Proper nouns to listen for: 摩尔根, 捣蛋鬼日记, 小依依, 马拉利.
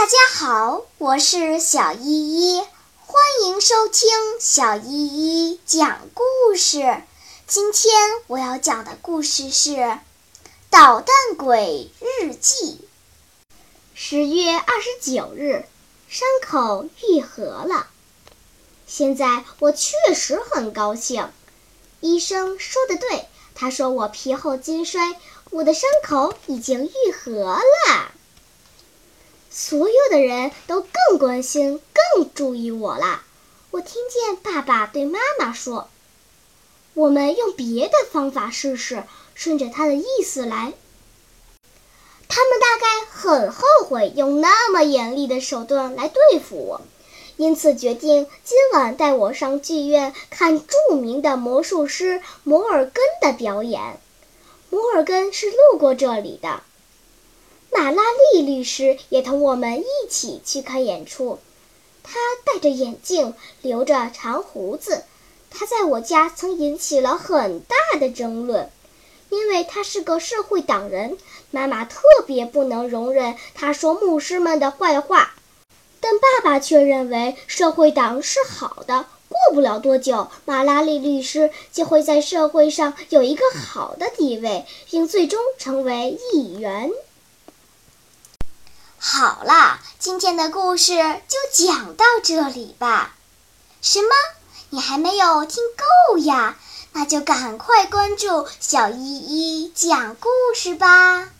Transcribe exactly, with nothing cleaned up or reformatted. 大家好，我是小依依，欢迎收听小依依讲故事。今天我要讲的故事是《捣蛋鬼日记》。十月二十九日，伤口愈合了。现在我确实很高兴，医生说得对，他说我皮厚筋衰，我的伤口已经愈合了。所有的人都更关心更注意我啦。我听见爸爸对妈妈说，我们用别的方法试试，顺着他的意思来。他们大概很后悔用那么严厉的手段来对付我，因此决定今晚带我上剧院看著名的魔术师摩尔根的表演。摩尔根是路过这里的，马拉利律师也同我们一起去看演出。他戴着眼镜，留着长胡子。他在我家曾引起了很大的争论，因为他是个社会党人，妈妈特别不能容忍他说牧师们的坏话。但爸爸却认为社会党是好的，过不了多久，马拉利律师就会在社会上有一个好的地位，并最终成为议员。好啦，今天的故事就讲到这里吧。什么？你还没有听够呀？那就赶快关注小依依讲故事吧。